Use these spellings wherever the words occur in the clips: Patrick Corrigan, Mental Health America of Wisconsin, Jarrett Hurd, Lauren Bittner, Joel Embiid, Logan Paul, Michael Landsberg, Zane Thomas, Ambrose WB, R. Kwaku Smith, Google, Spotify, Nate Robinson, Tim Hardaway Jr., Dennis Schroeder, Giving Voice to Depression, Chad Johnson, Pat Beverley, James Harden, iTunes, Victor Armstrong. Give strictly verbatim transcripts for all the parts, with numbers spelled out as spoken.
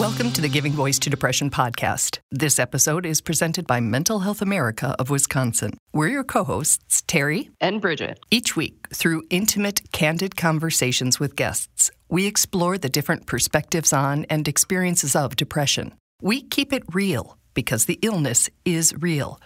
Welcome to the Giving Voice to Depression podcast. This episode is presented by Mental Health America of Wisconsin. We're your co-hosts, Terry and Bridget. Each week, through intimate, candid conversations with guests, we explore the different perspectives on and experiences of depression. We keep it real because the illness is real.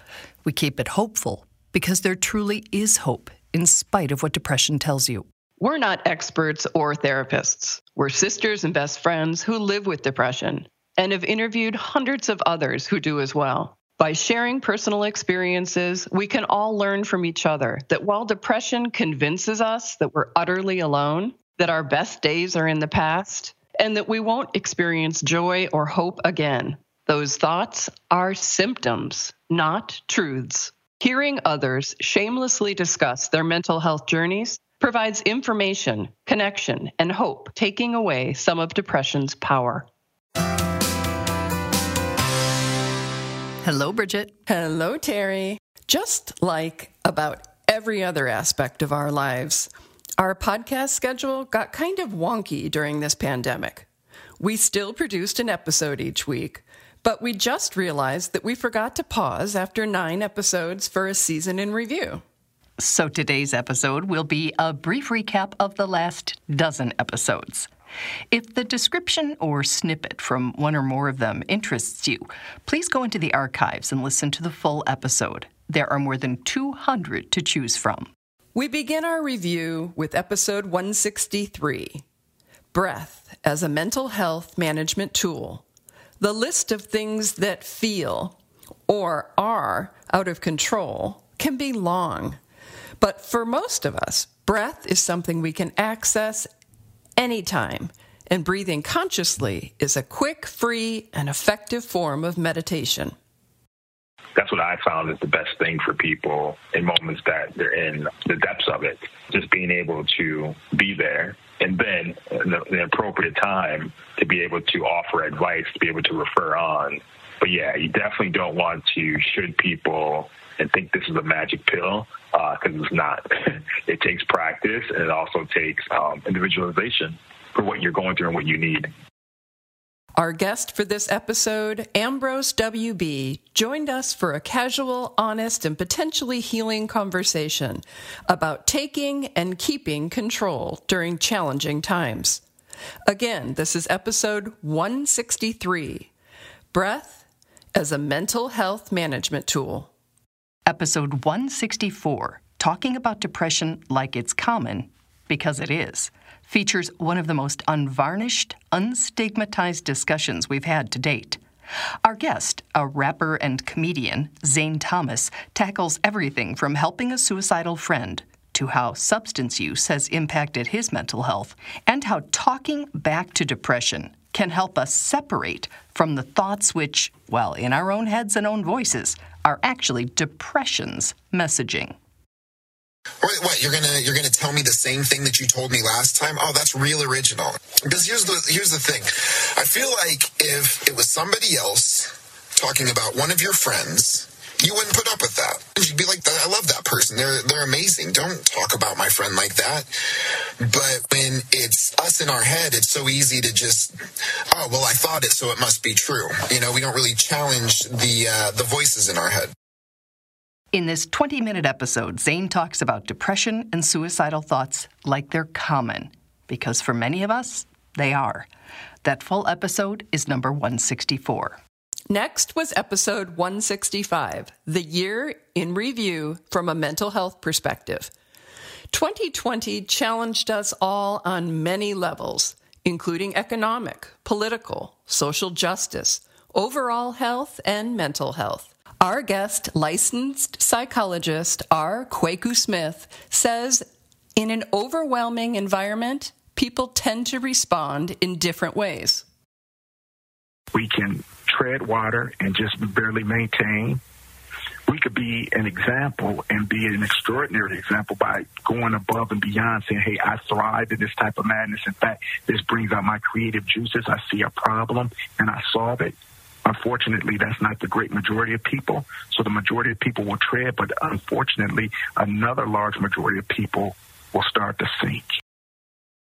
We keep it hopeful because there truly is hope in spite of what depression tells you. We're not experts or therapists. We're sisters and best friends who live with depression and have interviewed hundreds of others who do as well. By sharing personal experiences, we can all learn from each other that while depression convinces us that we're utterly alone, that our best days are in the past, and that we won't experience joy or hope again, those thoughts are symptoms, not truths. Hearing others shamelessly discuss their mental health journeys provides information, connection, and hope, taking away some of depression's power. Hello, Bridget. Hello, Terry. Just like about every other aspect of our lives, our podcast schedule got kind of wonky during this pandemic. We still produced an episode each week, but we just realized that we forgot to pause after nine episodes for a season in review. So today's episode will be a brief recap of the last dozen episodes. If the description or snippet from one or more of them interests you, please go into the archives and listen to the full episode. There are more than two hundred to choose from. We begin our review with episode one sixty-three, Breath as a Mental Health Management Tool, the list of things that feel or are out of control can be long. But for most of us, breath is something we can access anytime, and breathing consciously is a quick, free, and effective form of meditation. That's what I found is the best thing for people in moments that they're in the depths of it, just being able to be there, and then in the, the appropriate time to be able to offer advice, to be able to refer on. But yeah, you definitely don't want to should people and think this is a magic pill, because uh, it's not. It takes practice, and it also takes um, individualization for what you're going through and what you need. Our guest for this episode, Ambrose W B, joined us for a casual, honest, and potentially healing conversation about taking and keeping control during challenging times. Again, this is episode one sixty-three, Breath as a Mental Health Management Tool. Episode one sixty-four, Talking About Depression Like It's Common, Because It Is, features one of the most unvarnished, unstigmatized discussions we've had to date. Our guest, a rapper and comedian, Zane Thomas, tackles everything from helping a suicidal friend to how substance use has impacted his mental health and how talking back to depression can help us separate from the thoughts which, well, in our own heads and own voices, are actually depression's messaging. What, what you're gonna you're gonna tell me the same thing that you told me last time? Oh, that's real original. Because here's the here's the thing. I feel like if it was somebody else talking about one of your friends, you wouldn't put up with that. You'd be like, I love that person. They're they're amazing. Don't talk about my friend like that. But when it's us in our head, it's so easy to just, oh, well, I thought it, so it must be true. You know, we don't really challenge the uh, the voices in our head. In this twenty-minute episode, Zane talks about depression and suicidal thoughts like they're common, because for many of us, they are. That full episode is number one sixty-four. Next was episode one sixty-five, The Year in Review from a Mental Health Perspective. twenty twenty challenged us all on many levels, including economic, political, social justice, overall health, and mental health. Our guest, licensed psychologist R. Kwaku Smith, says in an overwhelming environment, people tend to respond in different ways. We can tread water and just barely maintain. We could be an example and be an extraordinary example by going above and beyond, saying, hey, I thrive in this type of madness. In fact, this brings out my creative juices. I see a problem and I solve it. Unfortunately, that's not the great majority of people. So the majority of people will tread, but unfortunately, another large majority of people will start to sink.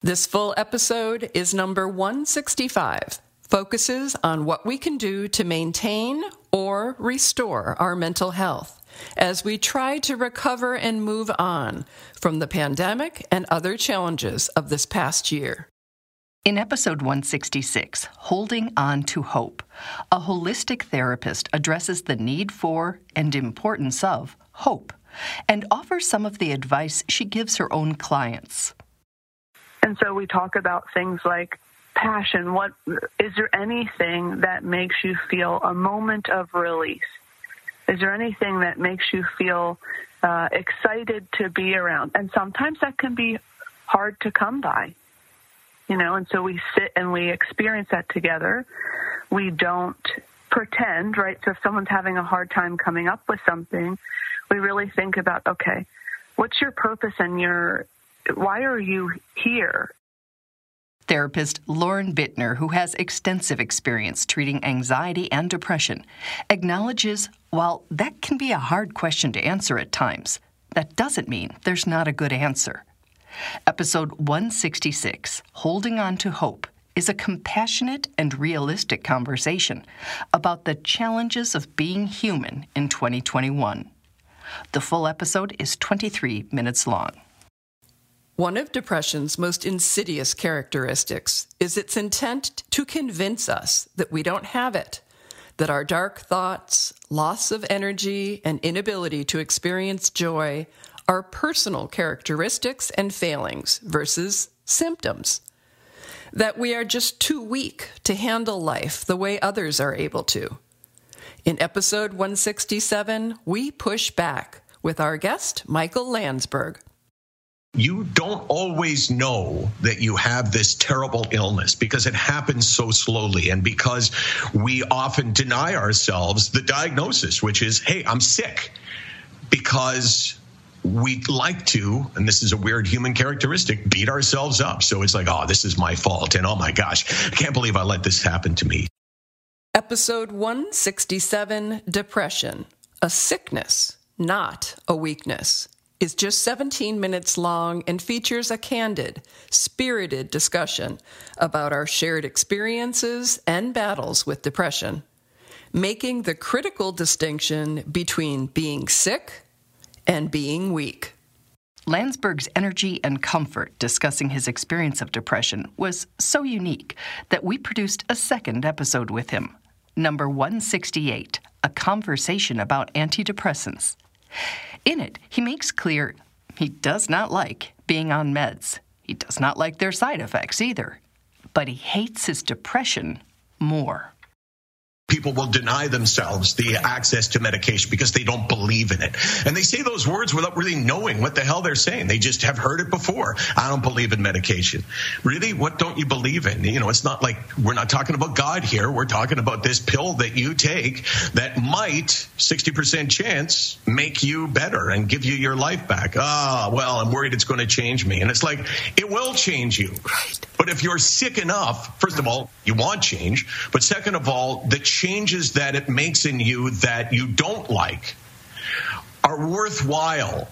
This full episode is number one sixty-five. focuses on what we can do to maintain or restore our mental health as we try to recover and move on from the pandemic and other challenges of this past year. In episode one sixty-six, Holding On to Hope, a holistic therapist addresses the need for and importance of hope and offers some of the advice she gives her own clients. And so we talk about things like passion. What is there anything that makes you feel a moment of release? Is there anything that makes you feel uh, excited to be around? And sometimes that can be hard to come by. You know, and so we sit and we experience that together. We don't pretend, right? So if someone's having a hard time coming up with something, we really think about, okay, what's your purpose and your, why are you here? Therapist Lauren Bittner, who has extensive experience treating anxiety and depression, acknowledges while that can be a hard question to answer at times, that doesn't mean there's not a good answer. Episode one sixty-six, Holding On to Hope, is a compassionate and realistic conversation about the challenges of being human in twenty twenty-one. The full episode is twenty-three minutes long. One of depression's most insidious characteristics is its intent to convince us that we don't have it, that our dark thoughts, loss of energy, and inability to experience joy are personal characteristics and failings versus symptoms, that we are just too weak to handle life the way others are able to. In episode one sixty-seven, we push back with our guest, Michael Landsberg. You don't always know that you have this terrible illness because it happens so slowly and because we often deny ourselves the diagnosis, which is, hey, I'm sick, because we'd like to, and this is a weird human characteristic, beat ourselves up. So it's like, oh, this is my fault. And oh my gosh, I can't believe I let this happen to me. Episode one sixty-seven, Depression, a sickness, not a weakness, is just seventeen minutes long and features a candid, spirited discussion about our shared experiences and battles with depression, making the critical distinction between being sick and being weak. Landsberg's energy and comfort discussing his experience of depression was so unique that we produced a second episode with him, number one sixty-eight, A Conversation About Antidepressants. In it, he makes clear he does not like being on meds. He does not like their side effects either, but he hates his depression more. People will deny themselves the access to medication because they don't believe in it. And they say those words without really knowing what the hell they're saying. They just have heard it before. I don't believe in medication. Really? What don't you believe in? You know, it's not like we're not talking about God here. We're talking about this pill that you take that might, sixty percent chance, make you better and give you your life back. Ah, oh, well, I'm worried it's going to change me. And it's like, it will change you. But if you're sick enough, first of all, you want change. But second of all, the change changes that it makes in you that you don't like are worthwhile.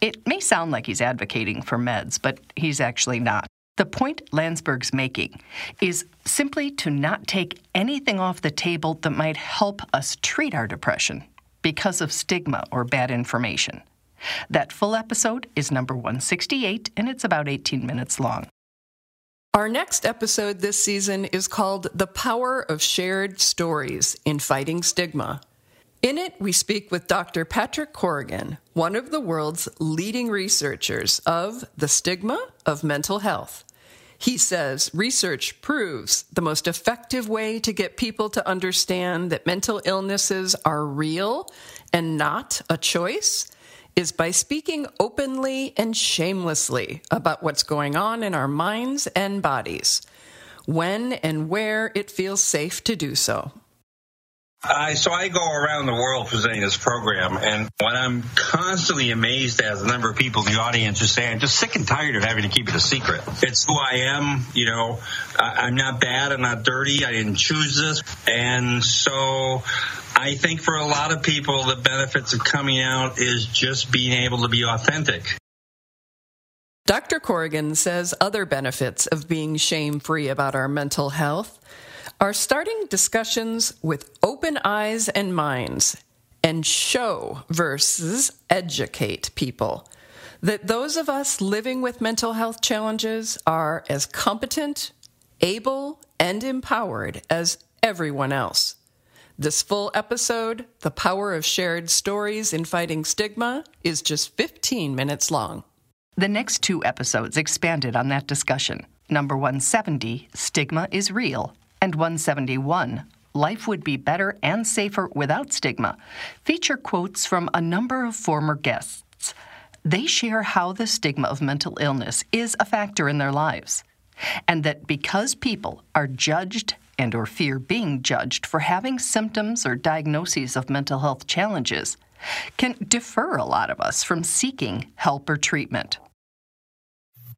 It may sound like he's advocating for meds, but he's actually not. The point Landsberg's making is simply to not take anything off the table that might help us treat our depression because of stigma or bad information. That full episode is number one sixty-eight, and it's about eighteen minutes long. Our next episode this season is called The Power of Shared Stories in Fighting Stigma. In it, we speak with Doctor Patrick Corrigan, one of the world's leading researchers of the stigma of mental health. He says research proves the most effective way to get people to understand that mental illnesses are real and not a choice is by speaking openly and shamelessly about what's going on in our minds and bodies, when and where it feels safe to do so. I, so I go around the world presenting this program, and what I'm constantly amazed at is the number of people in the audience who say, I'm just sick and tired of having to keep it a secret. It's who I am, you know, I, I'm not bad, I'm not dirty, I didn't choose this. And so I think for a lot of people, the benefits of coming out is just being able to be authentic. Doctor Corrigan says other benefits of being shame-free about our mental health are starting discussions with open eyes and minds and show versus educate people that those of us living with mental health challenges are as competent, able, and empowered as everyone else. This full episode, The Power of Shared Stories in Fighting Stigma, is just fifteen minutes long. The next two episodes expanded on that discussion. Number one seventy, Stigma is Real, and one seventy-one, Life Would Be Better and Safer Without Stigma, feature quotes from a number of former guests. They share how the stigma of mental illness is a factor in their lives, and that because people are judged and or fear being judged for having symptoms or diagnoses of mental health challenges, can defer a lot of us from seeking help or treatment.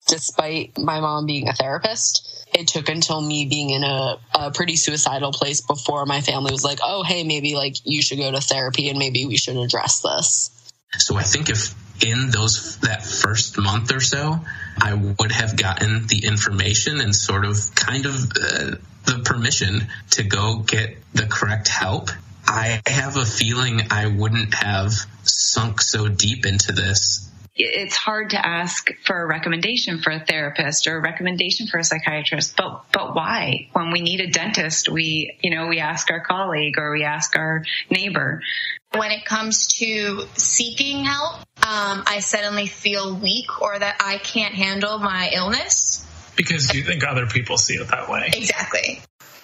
Despite my mom being a therapist, it took until me being in a, a pretty suicidal place before my family was like, oh, hey, maybe like you should go to therapy and maybe we should address this. So I think if in those that first month or so, I would have gotten the information and sort of kind of uh, the permission to go get the correct help, I have a feeling I wouldn't have sunk so deep into this. It's hard to ask for a recommendation for a therapist or a recommendation for a psychiatrist, but but why? When we need a dentist, we, you know, we ask our colleague or we ask our neighbor. When it comes to seeking help, um, I suddenly feel weak or that I can't handle my illness. Because you think other people see it that way. Exactly.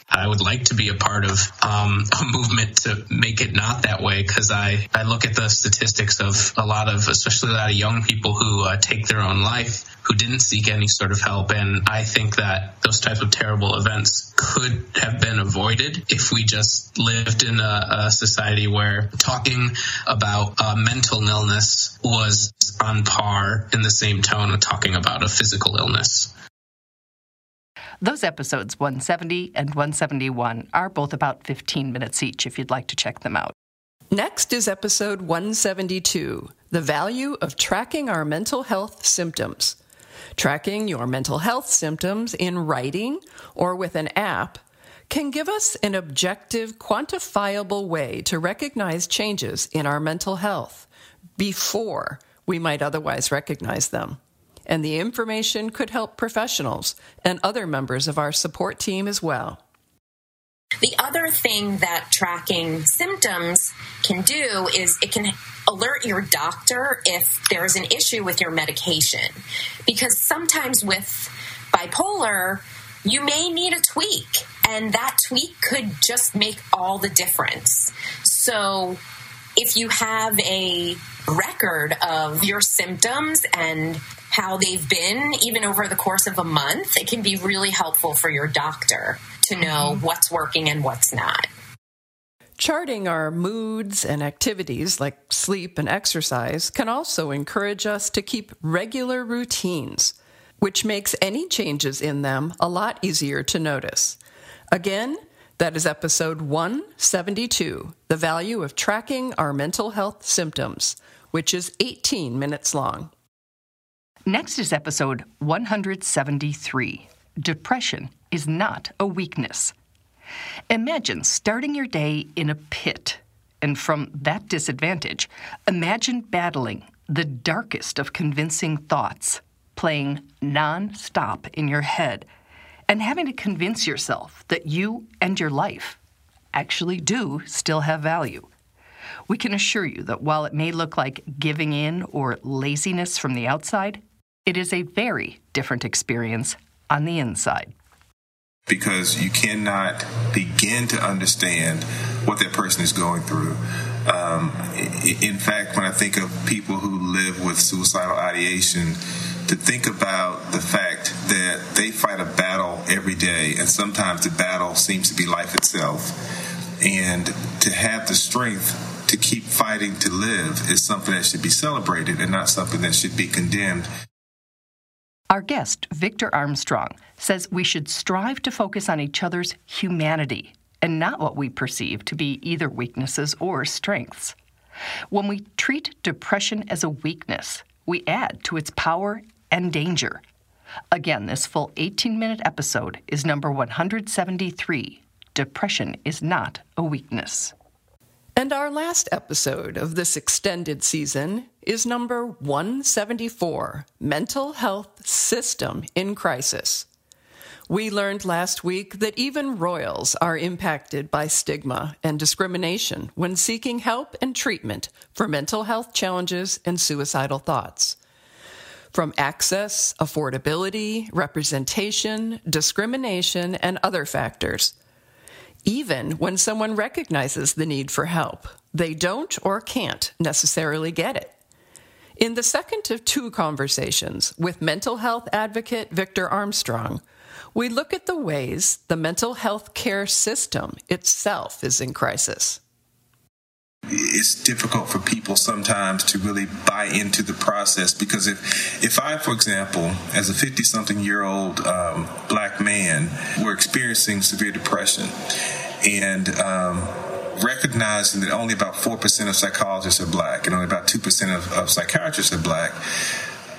I would like to be a part of um, a movement to make it not that way, because I, I look at the statistics of a lot of, especially a lot of young people who uh, take their own life, who didn't seek any sort of help. And I think that those types of terrible events could have been avoided if we just lived in a, a society where talking about uh, mental illness was on par in the same tone with talking about a physical illness. Those episodes one seventy and one seventy-one are both about fifteen minutes each if you'd like to check them out. Next is episode one seventy-two, The Value of Tracking Our Mental Health Symptoms. Tracking your mental health symptoms in writing or with an app can give us an objective, quantifiable way to recognize changes in our mental health before we might otherwise recognize them. And the information could help professionals and other members of our support team as well. The other thing that tracking symptoms can do is it can alert your doctor if there's an issue with your medication. Because sometimes with bipolar, you may need a tweak, and that tweak could just make all the difference. So if you have a record of your symptoms and how they've been, even over the course of a month, it can be really helpful for your doctor to know what's working and what's not. Charting our moods and activities like sleep and exercise can also encourage us to keep regular routines, which makes any changes in them a lot easier to notice. Again, that is episode one seventy-two, The Value of Tracking Our Mental Health Symptoms, which is eighteen minutes long. Next is episode one seventy-three, Depression is Not a Weakness. Imagine starting your day in a pit, and from that disadvantage, imagine battling the darkest of convincing thoughts, playing non-stop in your head, and having to convince yourself that you and your life actually do still have value. We can assure you that while it may look like giving in or laziness from the outside, it is a very different experience on the inside. Because you cannot begin to understand what that person is going through. Um, in fact, when I think of people who live with suicidal ideation, to think about the fact that they fight a battle every day, and sometimes the battle seems to be life itself, and to have the strength to keep fighting to live is something that should be celebrated and not something that should be condemned. Our guest, Victor Armstrong, says we should strive to focus on each other's humanity and not what we perceive to be either weaknesses or strengths. When we treat depression as a weakness, we add to its power and danger. Again, this full eighteen-minute episode is number one seventy-three, Depression is not a weakness. And our last episode of this extended season is number one seventy-four, Mental Health System in Crisis. We learned last week that even royals are impacted by stigma and discrimination when seeking help and treatment for mental health challenges and suicidal thoughts. From access, affordability, representation, discrimination, and other factors. Even when someone recognizes the need for help, they don't or can't necessarily get it. In the second of two conversations with mental health advocate Victor Armstrong, we look at the ways the mental health care system itself is in crisis. It's difficult for people sometimes to really buy into the process, because if, if I, for example, as a fifty-something-year-old um, black man, were experiencing severe depression and um, recognizing that only about four percent of psychologists are black and only about two percent of, of psychiatrists are black,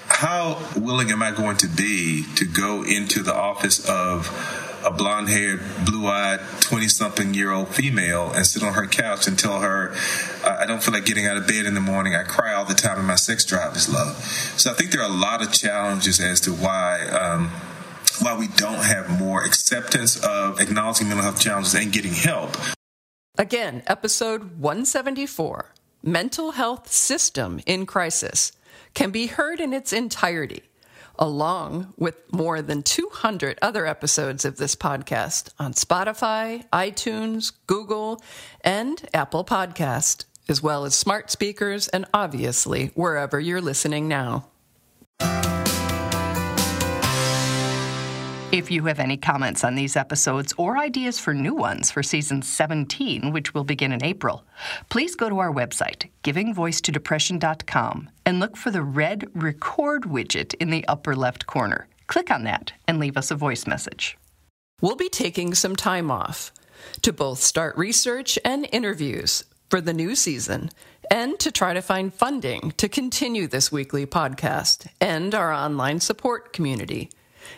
how willing am I going to be to go into the office of a blonde-haired, blue-eyed, twenty-something-year-old female and sit on her couch and tell her, I don't feel like getting out of bed in the morning. I cry all the time and my sex drive is low. So I think there are a lot of challenges as to why um, why we don't have more acceptance of acknowledging mental health challenges and getting help. Again, episode one seventy-four, Mental Health System in Crisis, can be heard in its entirety, along with more than two hundred other episodes of this podcast on Spotify, iTunes, Google, and Apple Podcast, as well as smart speakers and obviously wherever you're listening now. If you have any comments on these episodes or ideas for new ones for Season seventeen, which will begin in April, please go to our website, giving voice to depression dot com, and look for the red Record widget in the upper left corner. Click on that and leave us a voice message. We'll be taking some time off to both start research and interviews for the new season and to try to find funding to continue this weekly podcast and our online support community.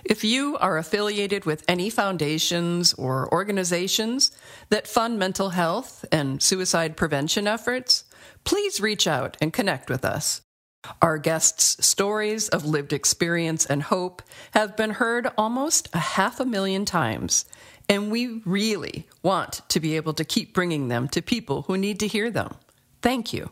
If you are affiliated with any foundations or organizations that fund mental health and suicide prevention efforts, please reach out and connect with us. Our guests' stories of lived experience and hope have been heard almost a half a million times, and we really want to be able to keep bringing them to people who need to hear them. Thank you.